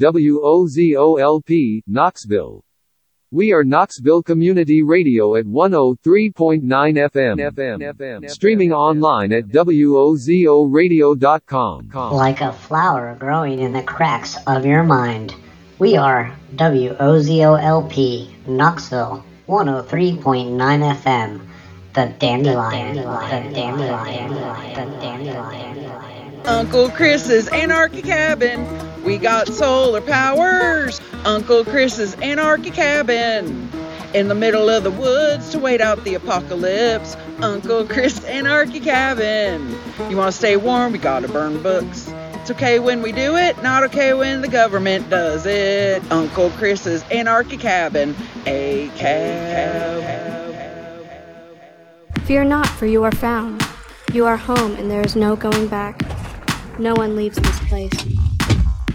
WOZOLP, Knoxville. We are Knoxville Community Radio at 103.9 FM. Streaming online at WOZORadio.com. Like a flower growing in the cracks of your mind, we are WOZOLP, Knoxville, 103.9 FM. The dandelion, the dandelion, the dandelion. Uncle Chris's Anarchy Cabin. We got solar powers. Uncle Chris's Anarchy Cabin. In the middle of the woods to wait out the apocalypse. Uncle Chris's Anarchy Cabin. You want to stay warm? We got to burn books. It's okay when we do it, not okay when the government does it. Uncle Chris's Anarchy Cabin. ACAB. Fear not, for you are found. You are home, and there is no going back. No one leaves this place.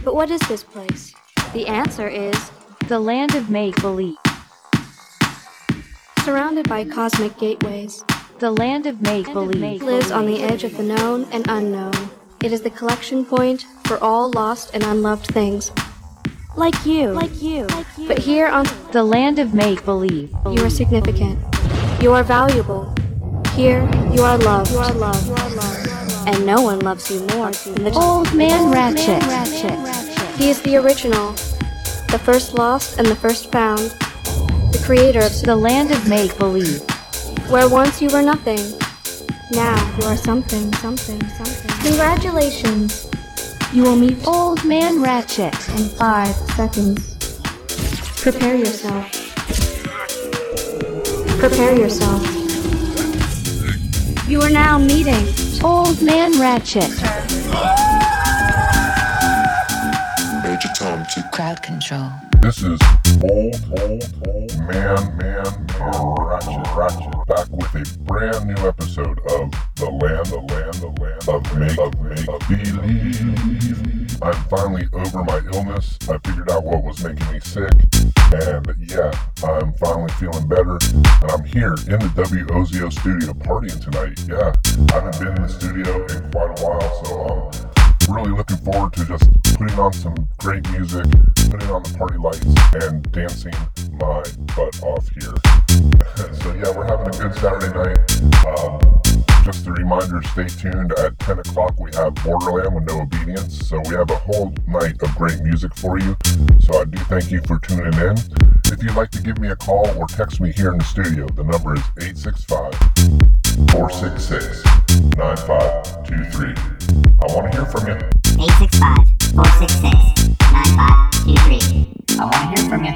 But what is this place? The answer is the land of make believe. Surrounded by cosmic gateways, the land of make believe lives on the edge of the known and unknown. It is the collection point for all lost and unloved things. Like you. But here on the land of make believe, you are significant. You are valuable. Here, you are loved. And no one loves you more than the Old Man Ratchet. He is the original, the first lost and the first found, the creator of the land of make-believe, where once you were nothing, now you are something. Congratulations. You will meet Old Man Ratchet in 5 seconds. Prepare yourself. You are now meeting Old Man Ratchet. Major Tom to crowd control. This is Old Man Ratchet. Back with a brand new episode of The Land of Make Believe. I'm finally over my illness. I figured out what was making me sick. And yeah, I'm finally feeling better. And I'm here in the WOZO studio partying tonight. Yeah, I haven't been in the studio in quite a while, so really looking forward to just putting on some great music, putting on the party lights, and dancing my butt off here. So yeah, we're having a good Saturday night. Just a reminder, stay tuned. At 10 o'clock, we have Borderland with No Obedience. So we have a whole night of great music for you. So I do thank you for tuning in. If you'd like to give me a call or text me here in the studio, the number is 865-466-9523. I want to hear from you. 865-466-9523. I want to hear from you.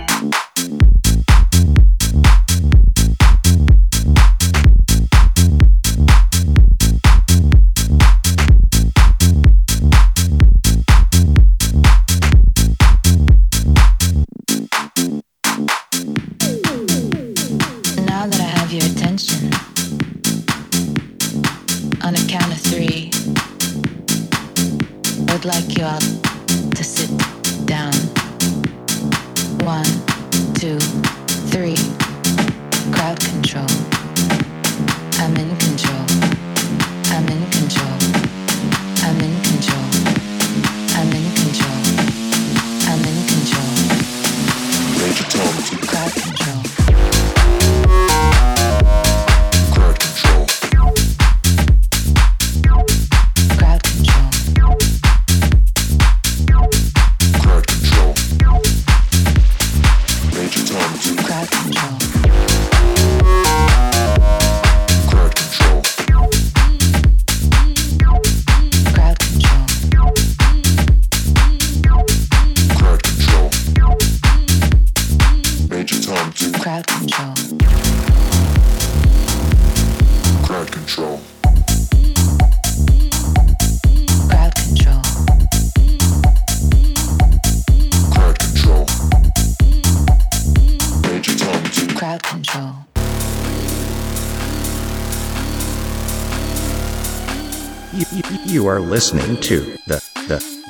You are listening to the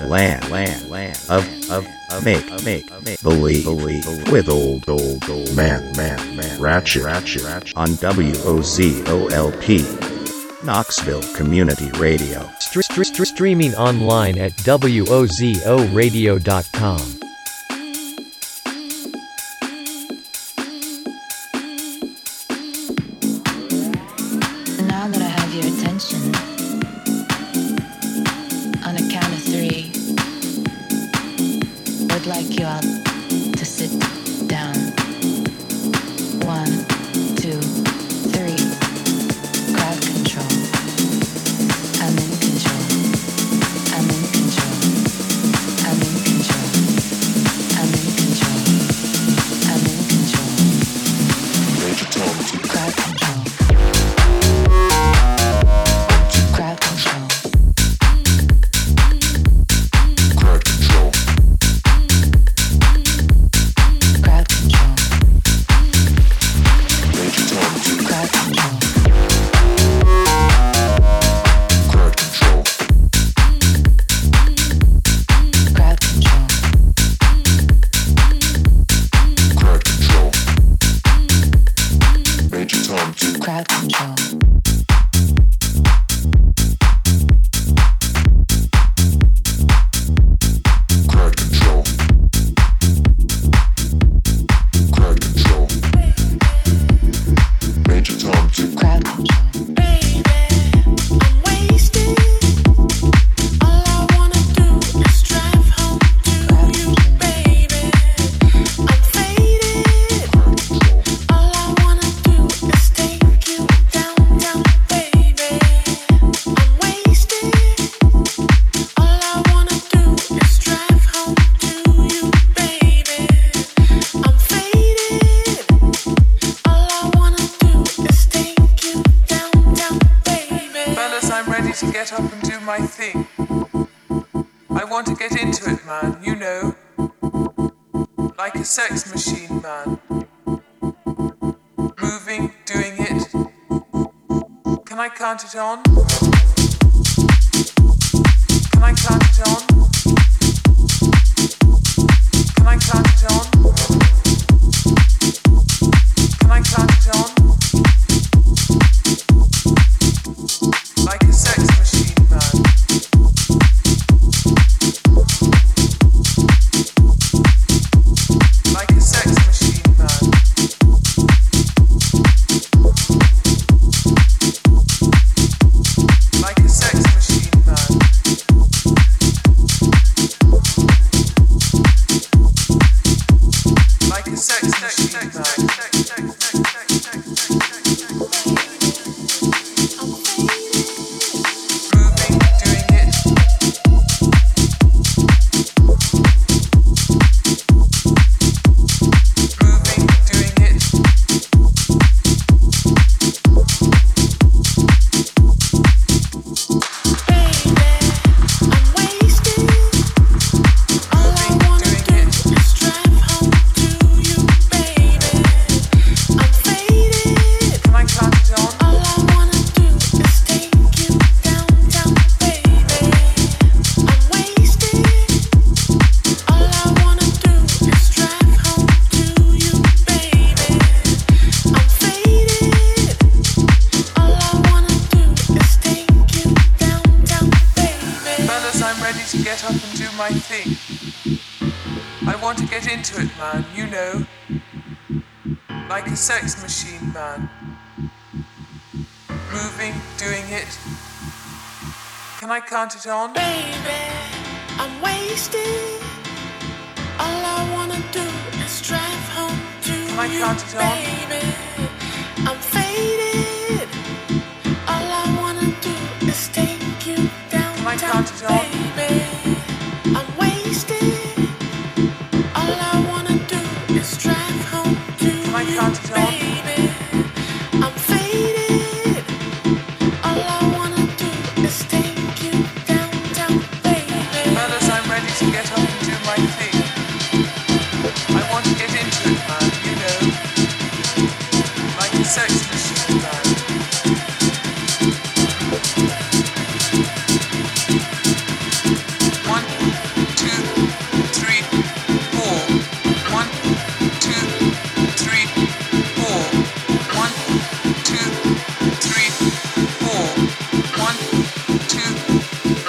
land of make believe with old man ratchet on WOZOLP, Knoxville Community Radio, streaming online at WOZORadio.com. would like you all to sit down. 1, 2, 3. Crowd control. I'm in control. I'm in control. I'm in control. I'm in control. I'm in control. Major Tom to crowd control. To crowd control. Sex machine, man. Moving, doing it. Can I count it on? Can I count it on? Can I count it on? Can I count it on? Like a sex machine, man. Sex machine, man. Moving, doing it. Can I count it on? Baby, I'm wasted. All I wanna do is drive home to you. Can I count it on? Baby, I'm faded. All I wanna do is take you down. Can I count it on? Baby, I'm wasted. All I wanna do is drive home to you. Can I count it on?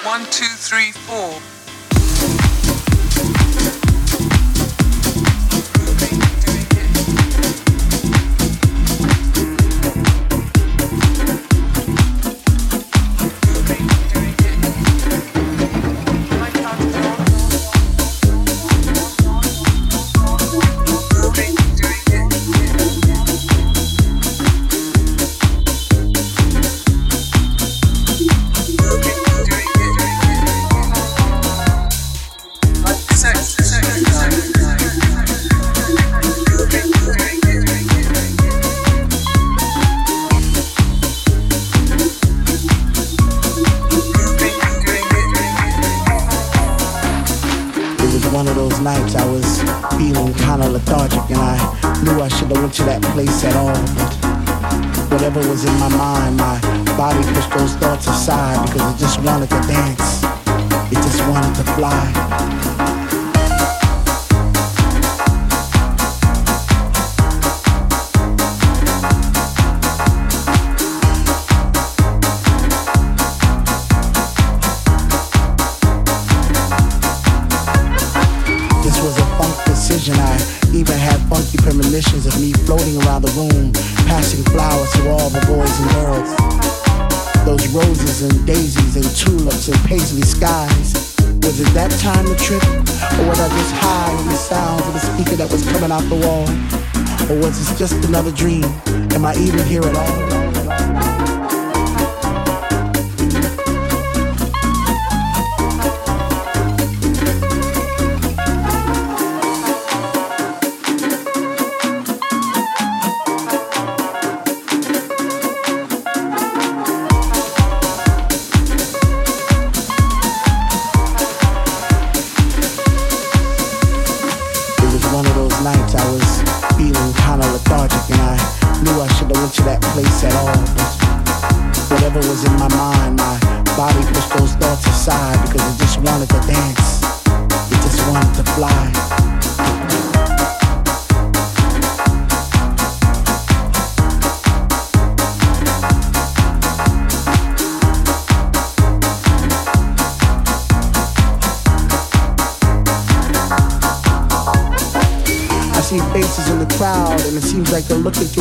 One, two, three, four. one of those nights I was feeling kind of lethargic, and I knew I shouldn't have went to that place at all. But whatever was in my mind, my body pushed those thoughts aside because it just wanted to dance. It just wanted to fly. Premonitions of me floating around the room, passing flowers to all the boys and girls. Those roses and daisies and tulips and paisley skies. Was it that time to trip? Or was I just high on the sounds of the speaker that was coming out the wall? Or was this just another dream? Am I even here at all?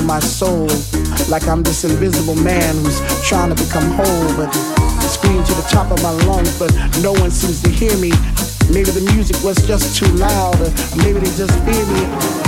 My soul, like I'm this invisible man who's trying to become whole, but scream to the top of my lungs, but no one seems to hear me. Maybe the music was just too loud, or maybe they just fear me.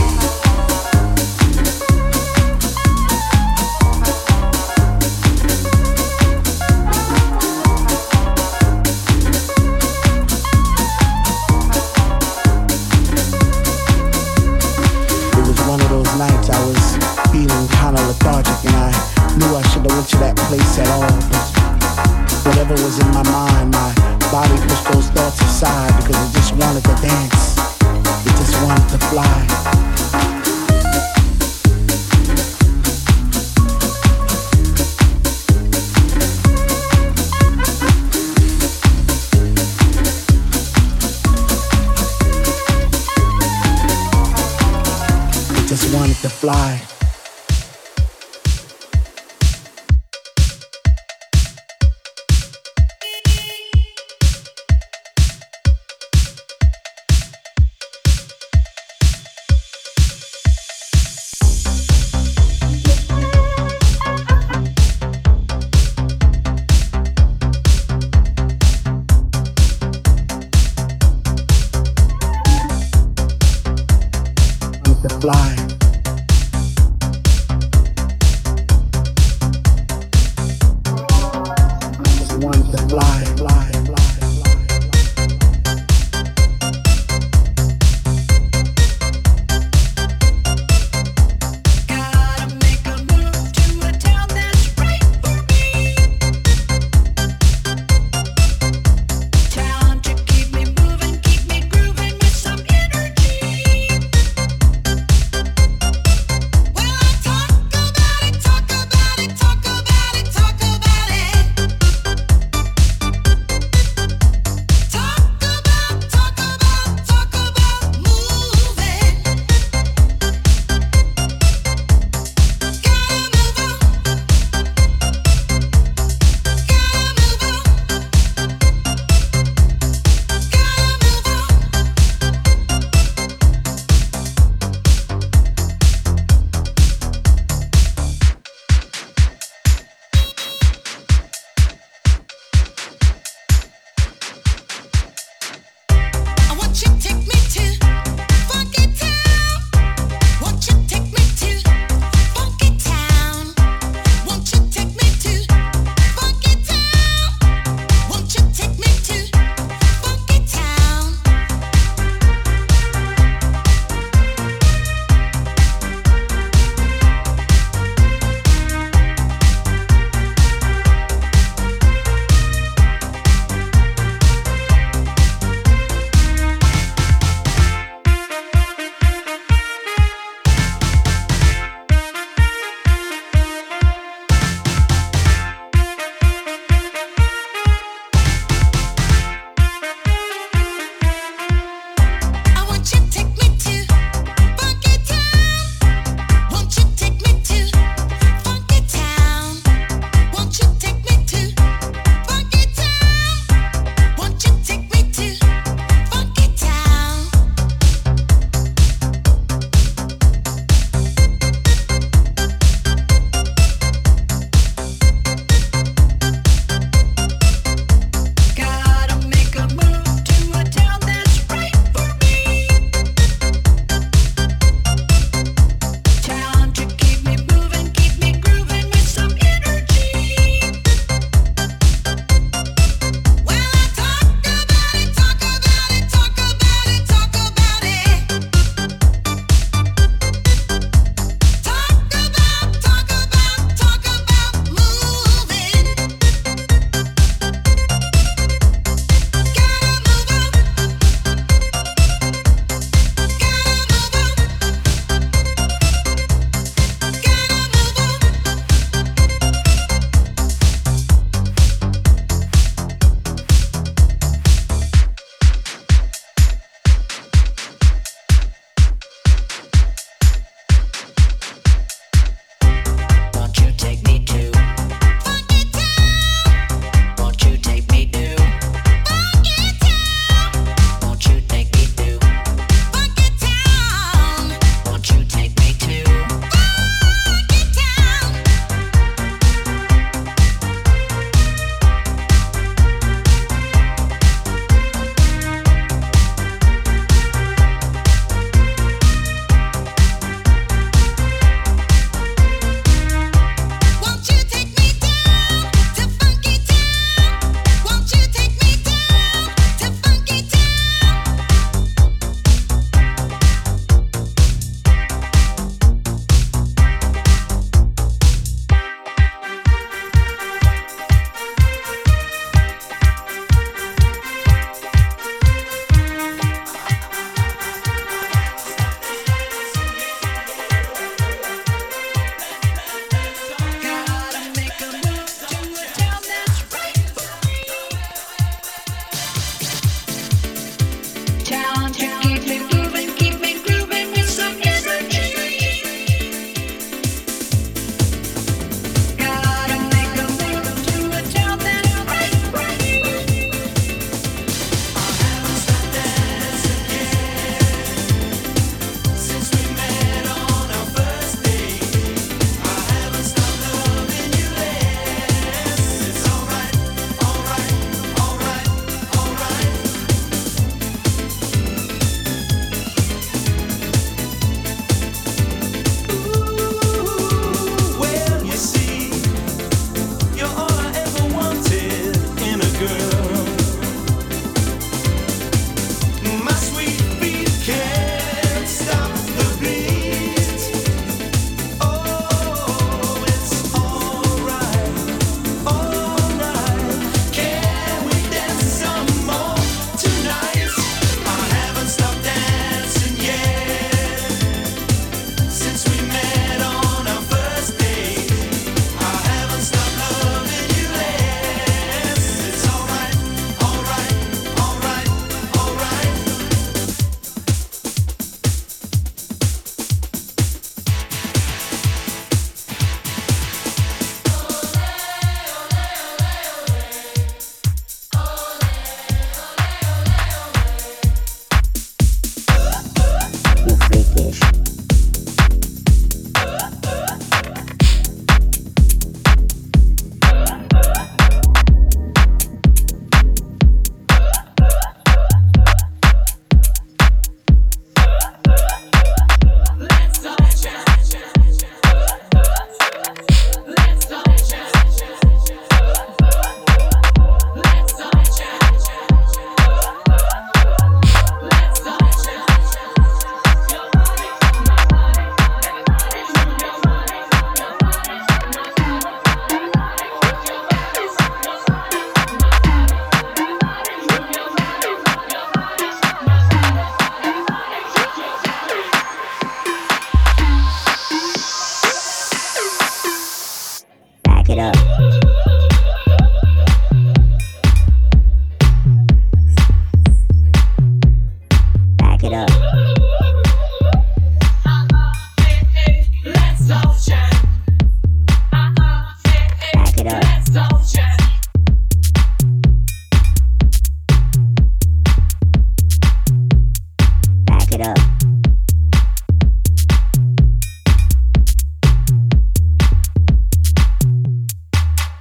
it up.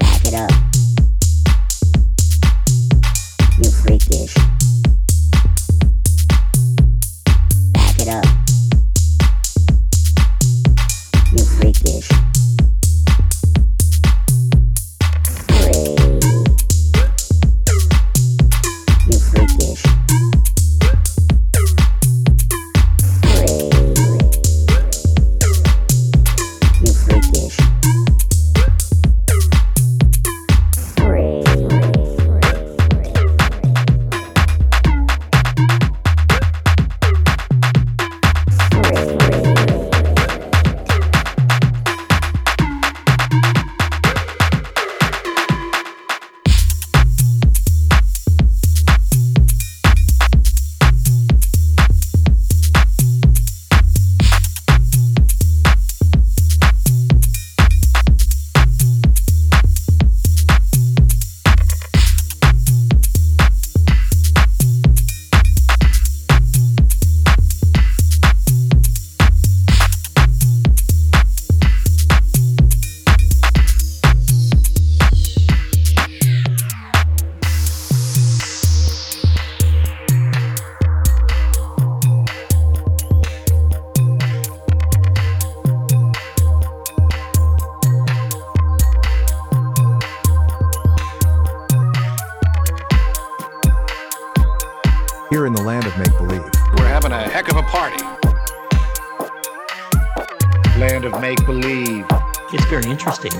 Back it up. You freakish. Back it up. You freakish. Here in the land of make believe, we're having a heck of a party. Land of make believe. It's very interesting.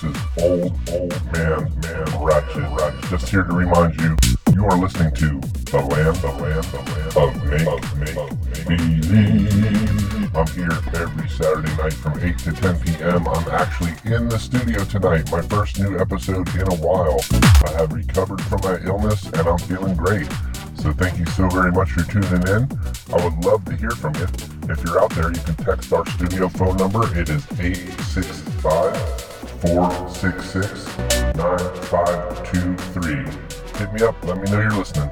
This is Old Man Ratchet. Just here to remind you, you are listening to The Land of Make Believe. I'm here every Saturday night from 8 to 10 p.m. I'm actually in the studio tonight. My first new episode in a while. I have recovered from my illness and I'm feeling great. So thank you so very much for tuning in. I would love to hear from you. If you're out there, you can text our studio phone number. It is 865-466-9523. Hit me up. Let me know you're listening.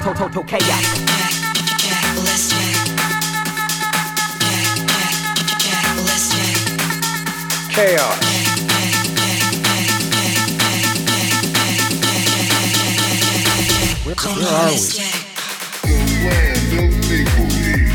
total chaos. Chaos. Where are we? The land of make believe.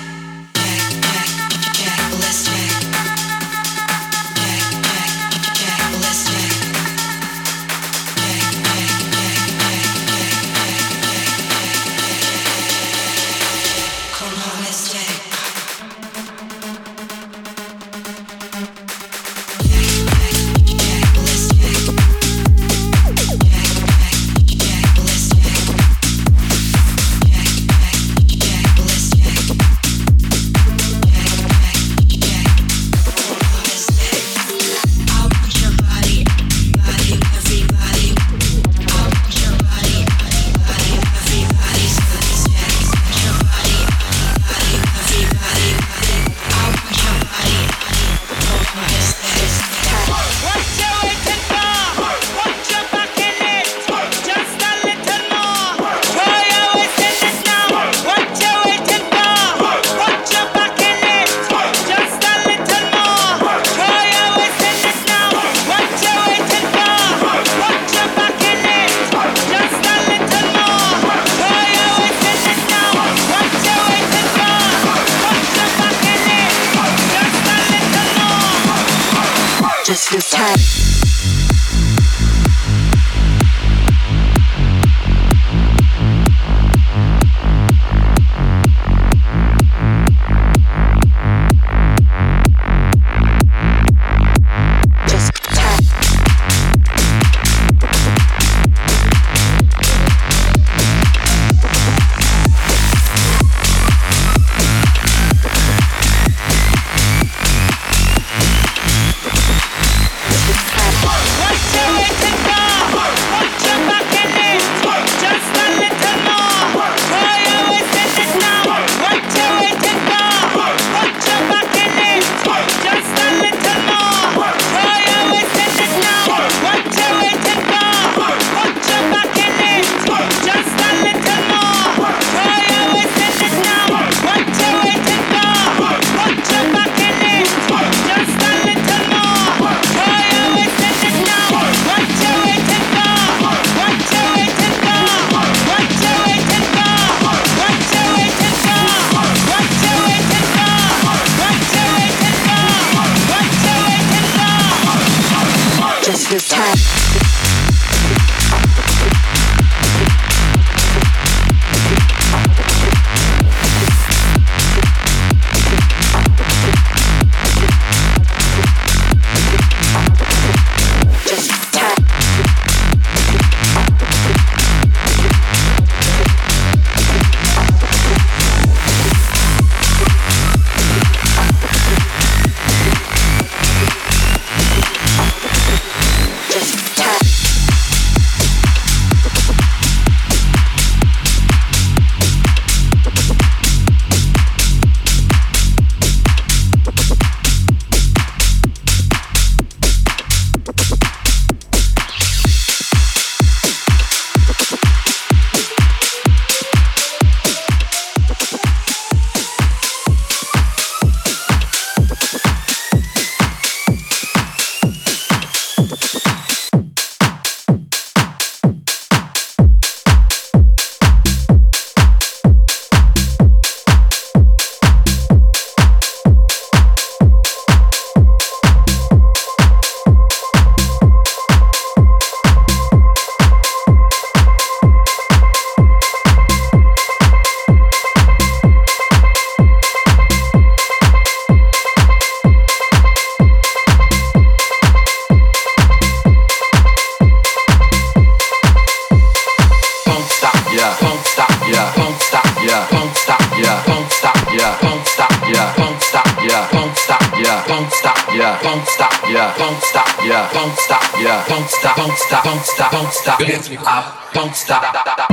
stop, yeah, don't stop, yeah, don't stop, yeah, don't stop, don't stop, don't stop, don't stop, don't stop. Don't stop.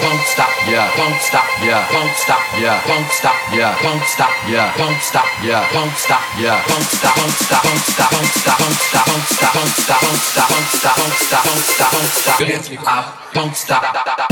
Don't stop, yeah, don't stop, yeah, don't stop, yeah, don't stop, yeah, don't stop, yeah, don't stop, yeah, don't stop, yeah, don't stop, don't stop, don't stop, don't stop, don't stop, don't stop, don't stop, don't stop, don't stop, don't stop, don't stop, don't stop, don't stop, don't stop, don't stop.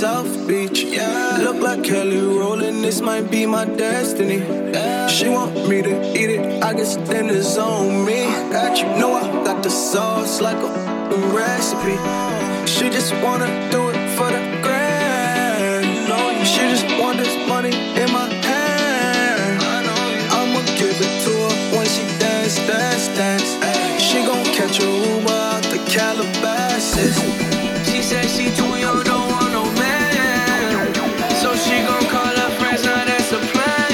South Beach, yeah. Look like Kelly rolling, this might be my destiny. Yeah. She want me to eat it, I guess then it's on me. Got you, know I got the sauce like a recipe. She just wanna do it for the grand. No, she just want this money in my hand. I'ma give it to her when she dance, dance, dance. Ay. She gon' catch a Uber out the Calabasas. She said she too young, don't want no man. She gon' call her friends, now that's a plan.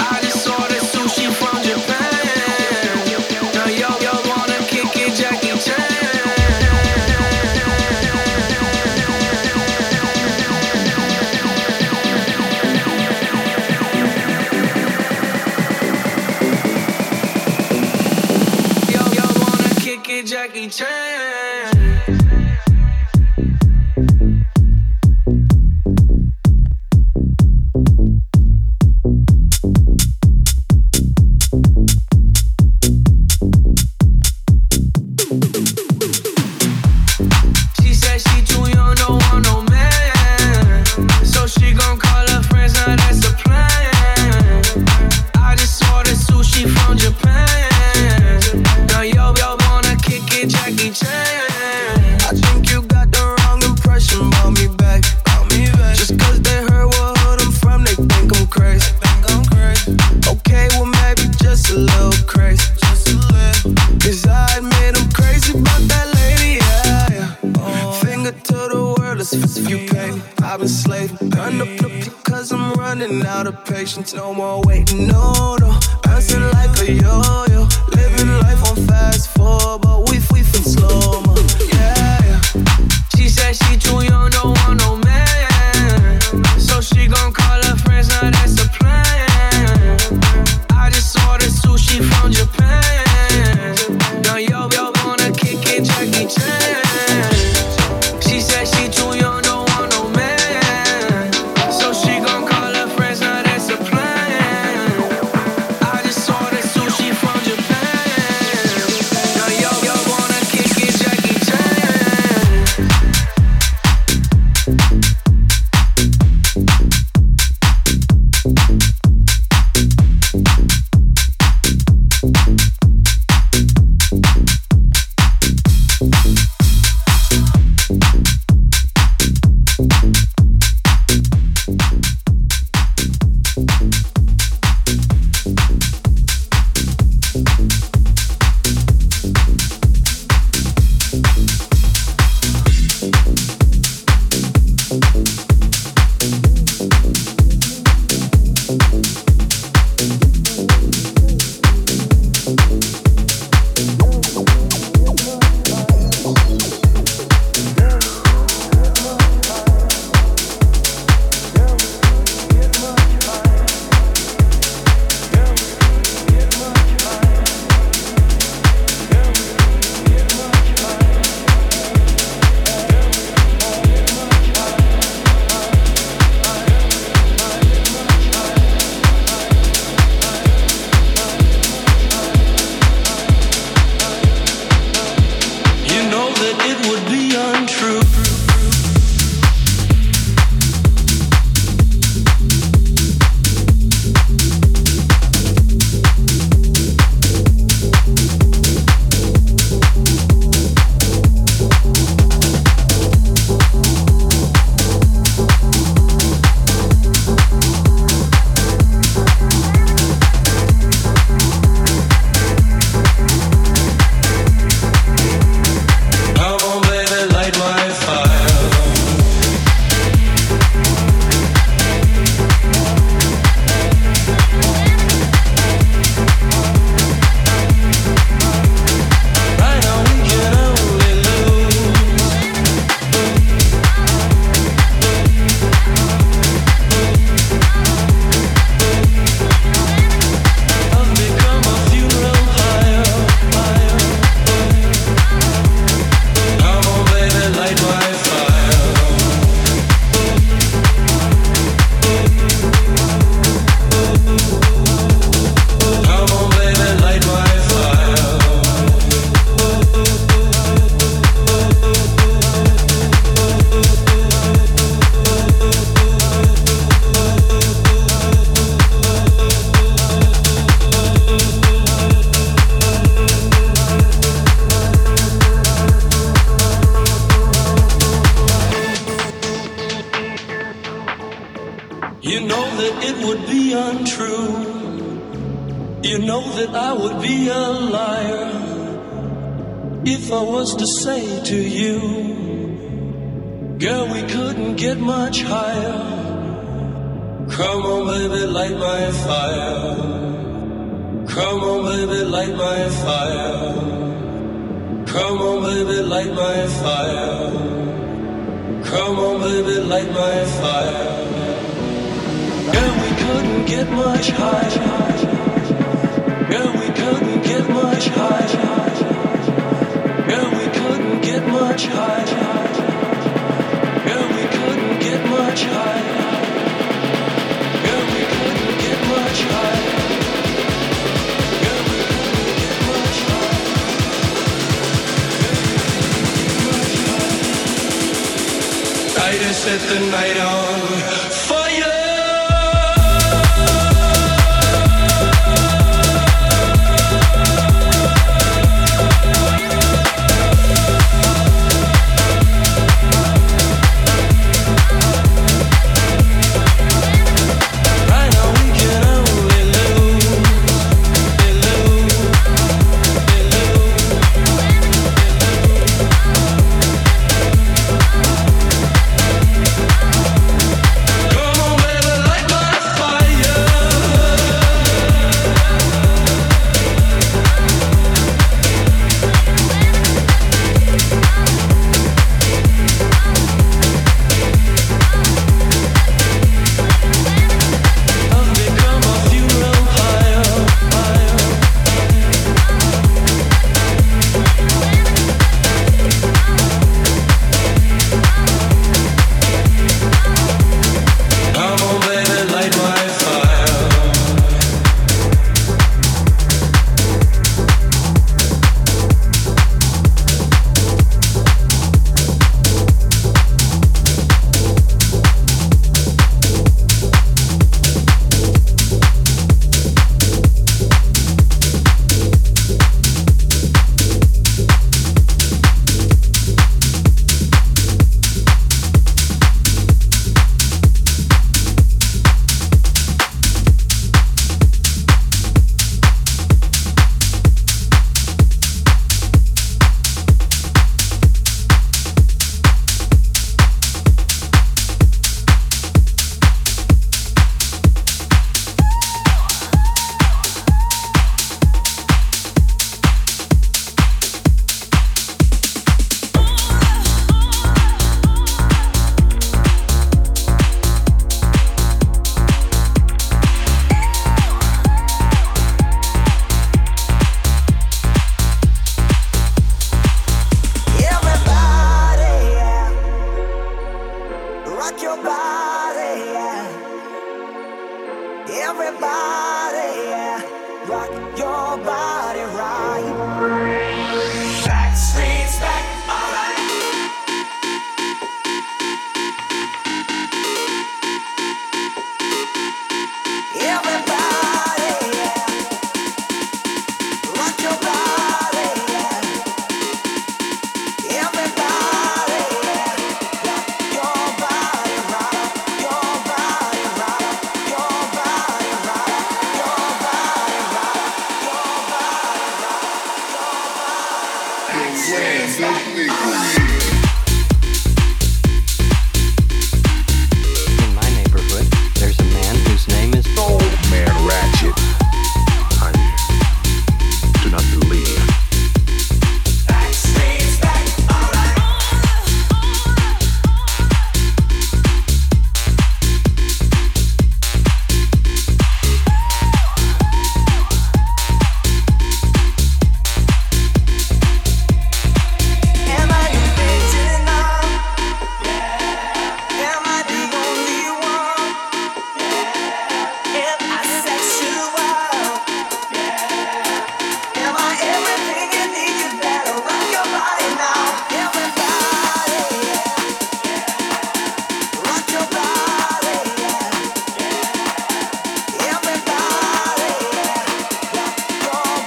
I just ordered sushi from Japan. Now yo wanna kick it, Jackie Chan. Yo wanna kick it, Jackie Chan. Jackie Chan. running out of patience, no more waiting, no, no. Bouncing like a yo-yo, living life on fast forward, but we feel slow-mo, yeah, yeah. She said she too young, don't want no man, so she gon' call her friends, now that's the plan. I just ordered sushi from Japan, now yo-yo wanna kick it, Jackie Chan. She said she too young, don't want no man, so she gon' call her friends, now that's the plan. I just ordered sushi from Japan, now yo-yo wanna kick it, Jackie Everybody, yeah, rock your body right. Back streets back, all right. Everybody, yeah, rock your body, yeah. Everybody, yeah, rock your body right, your body right. In my neighborhood, there's a man whose name is Old Man Ratchet. I do not believe. Back streets back, all right. Am I your patient enough? Am I the only one? Am I sexual? Am I everything you need? You better rock your body now. Everybody, yeah. Rock your body, yeah. Everybody, yeah. Rock your body, rock your body, rock your body, rock your body, rock your body, rock your body.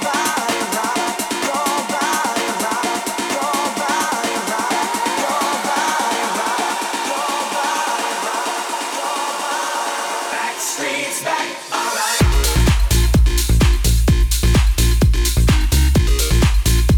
Back streets back, all right. Back streets back, all right. Back streets back, all right.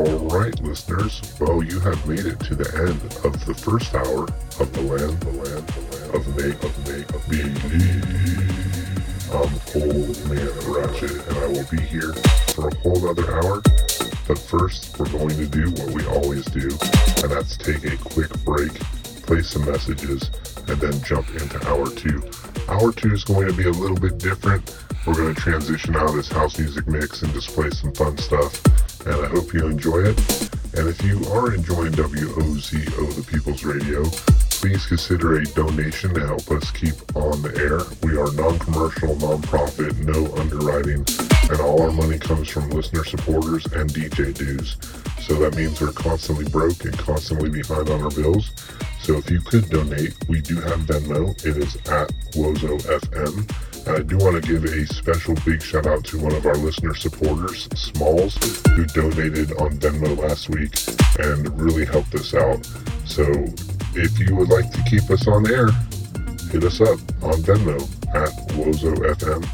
Alright, listeners, well, you have made it to the end of the first hour of the land of Make Believe. I'm Old Man Ratchet, and I will be here for a whole other hour. But first, we're going to do what we always do, and that's take a quick break, play some messages, and then jump into hour two. Hour two is going to be a little bit different. We're going to transition out of this house music mix and just play some fun stuff. And I hope you enjoy it. And if you are enjoying WOZO, the People's Radio, please consider a donation to help us keep on the air. We are non-commercial, non-profit, no underwriting, and all our money comes from listener supporters and DJ dues. So that means we're constantly broke and constantly behind on our bills. So if you could donate, we do have Venmo. It is at WOZOFM. And I do want to give a special big shout out to one of our listener supporters, Smalls, who donated on Venmo last week and really helped us out. So if you would like to keep us on air, hit us up on Venmo at WOZOFM.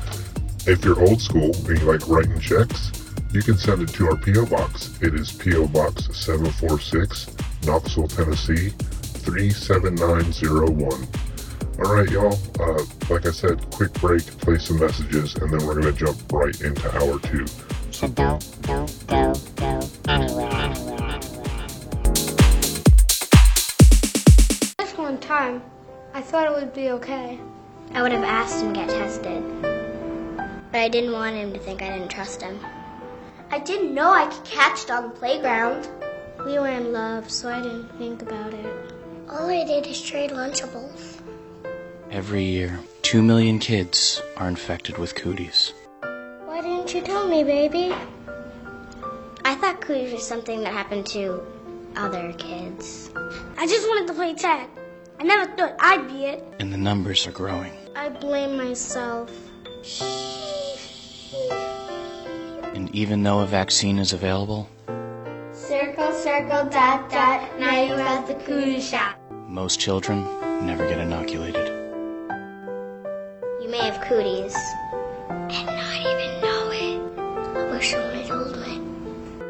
If you're old school and you like writing checks, you can send it to our P.O. Box. It is P.O. Box 746, Knoxville, Tennessee, 37901. All right, y'all, like I said, quick break, play some messages, and then we're going to jump right into hour two. So go anywhere. This one time, I thought it would be okay. I would have asked him to get tested. but I didn't want him to think I didn't trust him. I didn't know I could catch it on the playground. We were in love, so I didn't think about it. All I did is trade Lunchables. Every year, 2 million kids are infected with cooties. Why didn't you tell me, baby? I thought cooties was something that happened to other kids. I just wanted to play tag. I never thought I'd be it. And the numbers are growing. I blame myself. And even though a vaccine is available, circle, circle, dot, dot, now you're at the cootie shop, most children never get inoculated. You may have cooties and not even know it. I wish someone told me.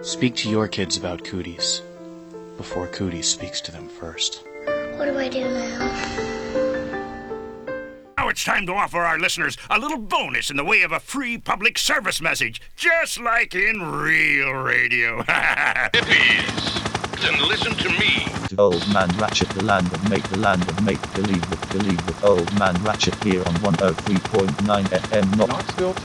Speak to your kids about cooties before cooties speaks to them first. What do I do now? Now it's time to offer our listeners a little bonus in the way of a free public service message, just like in real radio. Hippies, and listen to me. To Old Man Ratchet, the land of make believe with Old Man Ratchet here on 103.9 FM Knoxville.